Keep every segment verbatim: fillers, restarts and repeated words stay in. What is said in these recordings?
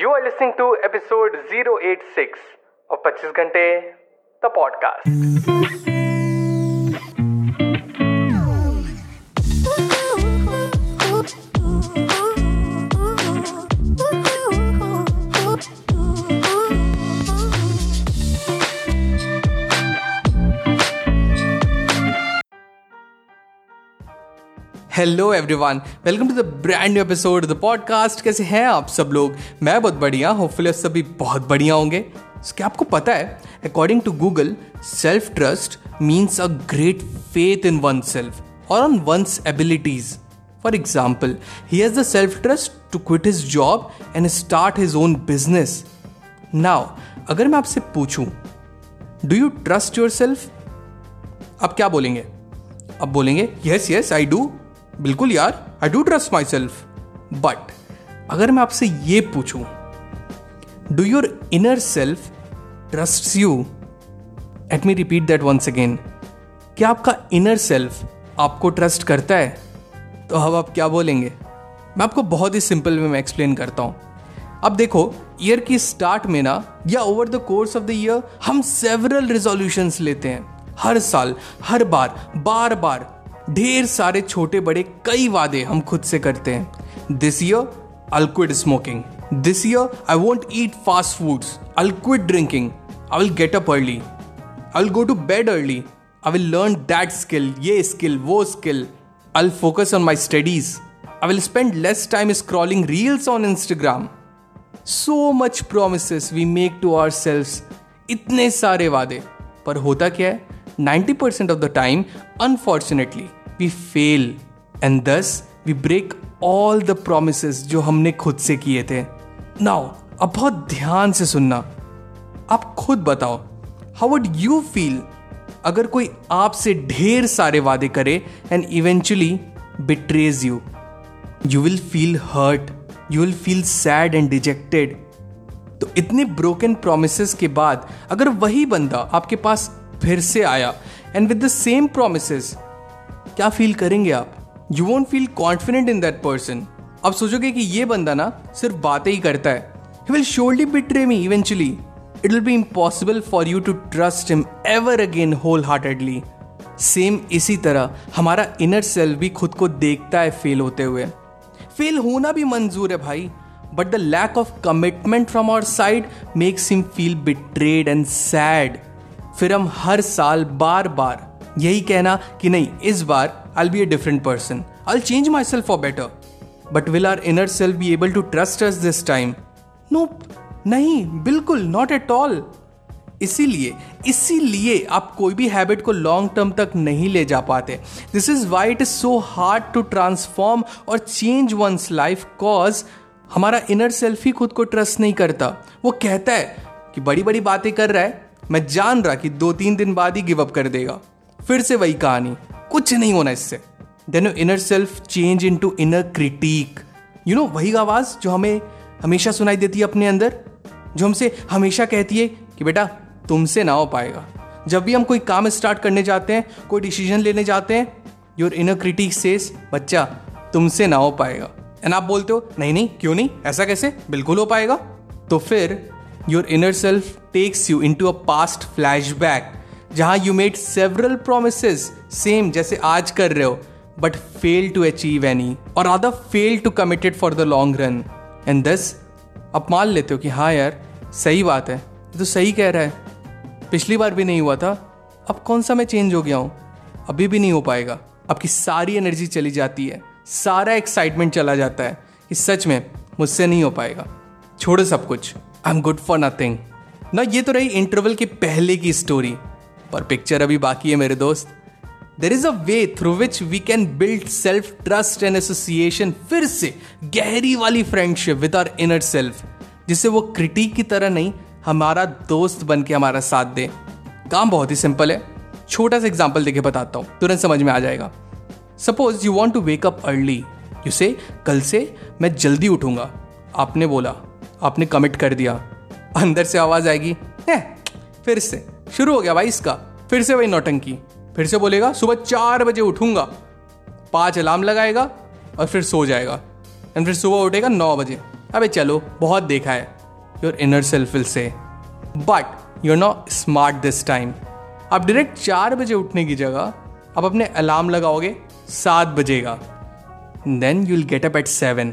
You are listening to episode zero eight six of twenty-five घंटे the podcast. Hello everyone, welcome to the brand new episode the podcast. कैसे हैं आप सब लोग? मैं बहुत बढ़िया, होपफुली आप सभी बहुत बढ़िया होंगे। क्या आपको पता है, according to Google, self trust means a great faith in one self और on one's abilities. For example, he has the self trust to quit his job and start his own business. Now अगर मैं आपसे पूछूं, do you trust your self? आप क्या बोलेंगे? आप बोलेंगे येस येस आई डू, बिल्कुल यार I do trust my self. But अगर मैं आपसे ये पूछूं, do your inner self trust you? Let me repeat that once again. क्या आपका इनर सेल्फ आपको ट्रस्ट करता है? तो अब आप क्या बोलेंगे? मैं आपको बहुत ही सिंपल वे में एक्सप्लेन करता हूँ। अब देखो, ईयर की स्टार्ट में ना, या over the course of the year, हम सेवरल रिजोल्यूशंस लेते हैं। हर साल, हर बार, बार बार ढेर सारे छोटे बड़े कई वादे हम खुद से करते हैं। This year I will quit smoking, this year I won't eat fast foods, I will quit drinking, I will get up early, I will go to bed early, I will learn that skill, ये skill, वो skill, I will focus on my studies, I will spend less time scrolling reels on Instagram. So much promises we make to ourselves, इतने सारे वादे। पर होता क्या है? ninety percent of the time, unfortunately, we fail and thus we break all the promises जो हमने खुद से किए थे। Now, अब बहुत ध्यान से सुनना, आप खुद बताओ, how would you feel अगर कोई आपसे ढेर सारे वादे करे and eventually betrays you? You will feel hurt, you will feel sad and dejected। तो इतने broken promises के बाद अगर वही बंदा आपके पास फिर से आया and with the same promises, क्या फील करेंगे आप? You won't feel confident in that person. आप सोचोगे कि ये बंदा ना सिर्फ बातें ही करता है, he will surely betray me eventually, it will be impossible for you to trust him ever again whole heartedly. Same इसी तरह हमारा इनर सेल्फ भी खुद को देखता है फेल होते हुए। फेल होना भी मंजूर है भाई, but the lack of commitment from our side makes him feel betrayed and sad. फिर हम हर साल बार बार यही कहना कि नहीं, इस बार I will be a different person, I will change my self for better. But will our inner self be able to trust us this time? No, नहीं, बिल्कुल नॉट एट ऑल। इसीलिए इसीलिए आप कोई भी हैबिट को लॉन्ग टर्म तक नहीं ले जा पाते। This is why it is so hard to transform और चेंज वंस लाइफ, कॉज हमारा इनर सेल्फ ही खुद को ट्रस्ट नहीं करता। वो कहता है कि बड़ी बड़ी बातें कर रहा है, मैं जान रहा कि दो तीन दिन बाद ही गिव अप कर देगा, फिर से वही कहानी, कुछ नहीं होना इससे। Then your inner self change into inner critic, you know, वही आवाज़ जो हमें हमेशा सुनाई देती है अपने अंदर, जो हमसे हमेशा कहती है कि बेटा तुमसे ना हो पाएगा। जब भी हम कोई काम स्टार्ट करने जाते हैं, कोई डिसीजन लेने जाते हैं, योर इनर क्रिटिक सेज बच्चा तुमसे ना हो पाएगा, एंड आप बोलते हो नहीं नहीं क्यों नहीं, ऐसा कैसे, बिल्कुल हो पाएगा। तो फिर Your inner self takes you into a past flashback, जहाँ you made several promises, same जैसे आज कर रहे हो, but failed to achieve any, or rather failed to commit it for the long run, and thus आप मान लेते हो कि हाँ यार सही बात है, तो सही कह रहा है, पिछली बार भी नहीं हुआ था, अब कौन सा मैं चेंज हो गया हूँ, अभी भी नहीं हो पाएगा। आपकी सारी एनर्जी चली जाती है, सारा एक्साइटमेंट चला जाता है कि सच में मुझसे नहीं हो पाएगा, छोड़ो सब कुछ, I am good for nothing. ना, ये तो रही इंटरवल के पहले की स्टोरी, पर पिक्चर अभी बाकी है मेरे दोस्त। There is a way through which we can build self trust and association, फिर से गहरी वाली friendship with our inner self, जिससे वो क्रिटिक की तरह नहीं, हमारा दोस्त बन के हमारा साथ दे। काम बहुत ही सिंपल है, छोटा सा एग्जाम्पल देके बताता हूँ, तुरंत समझ में आ जाएगा। Suppose you want to wake up early, you say कल से मैं जल्दी उठूंगा, आपने बोला, आपने कमिट कर दिया। अंदर से आवाज़ आएगी, है फिर से शुरू हो गया भाई इसका, फिर से वही नौटंकी, फिर से बोलेगा सुबह चार बजे उठूंगा, पाँच अलार्म लगाएगा और फिर सो जाएगा, एंड फिर सुबह उठेगा नौ बजे, अबे चलो बहुत देखा है, your inner self will say, but you're not smart this time. आप डायरेक्ट चार बजे उठने की जगह आप अपने अलार्म लगाओगे सात बजे का, then you will get up at seven.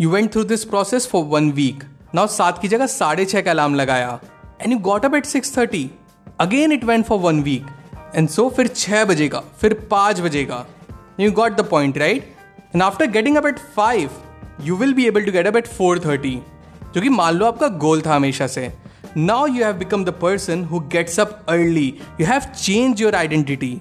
You went through this process for one week. Now सात की जगह साढ़े छः का अलार्म लगाया and you got up at six thirty. Again it went for one week and so फिर छः बजे का, फिर पाँच बजे का। You got the point right? And after getting up at five you will be able to get up eight four thirty, जो कि मान लो आपका गोल था हमेशा से। Now you have become the person who gets up early. You have change your identity.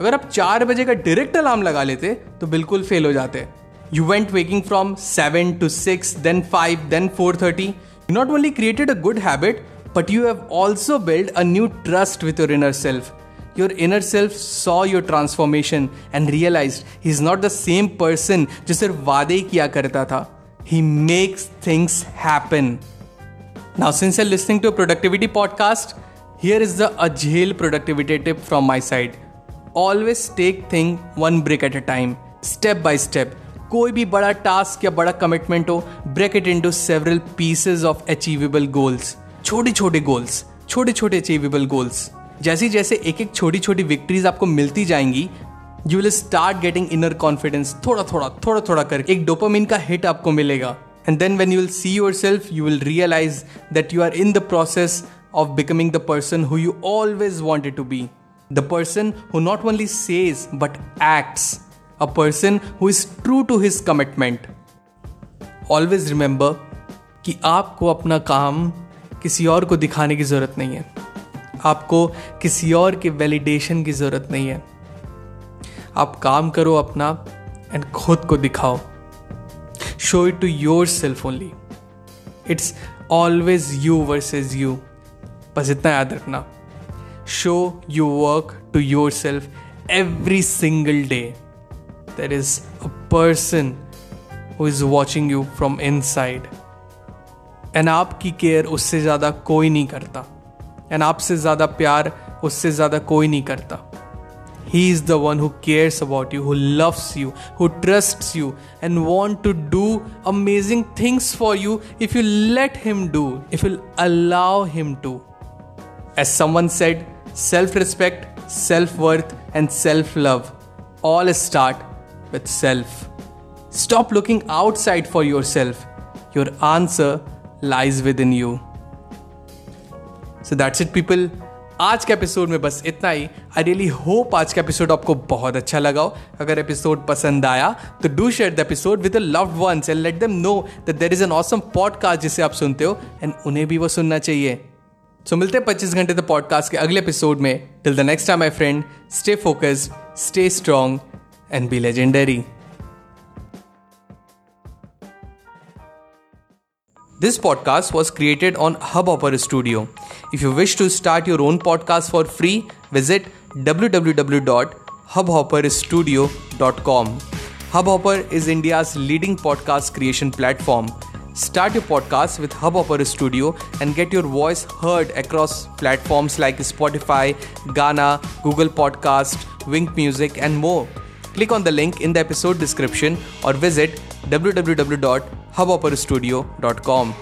अगर आप चार बजे का डायरेक्ट अलार्म लगा लेते तो बिल्कुल फेल हो जाते। You went waking from seven to six, then five, then four thirty. You not only created a good habit but you have also build a new trust with your inner self. Your inner self saw your transformation and realize he is not the same person जो सिर्फ वादे ही किया करता था। He makes things happen. Now since you are listening to a productivity podcast, here is the agile productivity tip from my side. Always take thing one break at a time, step by step. कोई भी बड़ा task या बड़ा commitment हो, break it into several pieces of achievable goals. छोटे छोटे goals, छोटे छोटे अचीवेबल गोल्स। जैसे जैसे एक एक छोटी छोटी विक्ट्रीज आपको मिलती जाएंगी, you will start getting inner confidence. थोड़ा थोड़ा थोड़ा थोड़ा करके एक डोपामिन का हिट आपको मिलेगा and then when you will see yourself you will realise that you are in the process of becoming the person who you always wanted to be. The person who not only says but acts. A person who is true to his commitment. Always remember कि आपको अपना काम किसी और को दिखाने की ज़रूरत नहीं है। आपको किसी और के वैलिडेशन की ज़रूरत नहीं है। आप काम करो अपना एंड खुद को दिखाओ। Show it to yourself only. It's always you versus you. बस इतना याद रखना। Show your work to yourself every single day. There is a person who is watching you from inside. And आपकी केयर उससे ज़्यादा कोई नहीं करता। And आपसे ज़्यादा प्यार उससे ज़्यादा कोई नहीं करता। He is the one who cares about you, who loves you, who trusts you and want to do amazing things for you if you let him do, if you allow him to. As someone said, self-respect, self-worth and self-love all start with self. Stop looking outside for yourself. Your answer lies within you. So that's it people. आज के episode में बस इतना ही। I really hope आज का episode आपको बहुत अच्छा लगा हो। अगर एपिसोड पसंद आया तो do share the episode with your loved ones and let them know that there is an awesome podcast जिसे आप सुनते हो and उन्हें भी वो सुनना चाहिए। सो so, मिलते हैं पच्चीस घंटे द पॉडकास्ट के अगले एपिसोड में। Till the next time my friend, stay focused, stay strong and be legendary. This podcast was created on Hubhopper Studio. If you wish to start your own podcast for free, visit double-u double-u double-u dot hubhopper studio dot com. Hubhopper is India's leading podcast creation platform. Start your podcast with Hubhopper Studio and get your voice heard across platforms like Spotify, Gaana, Google Podcasts, Wink Music and more. Click on the link in the episode description or visit double-u double-u double-u dot hubhopper studio dot com.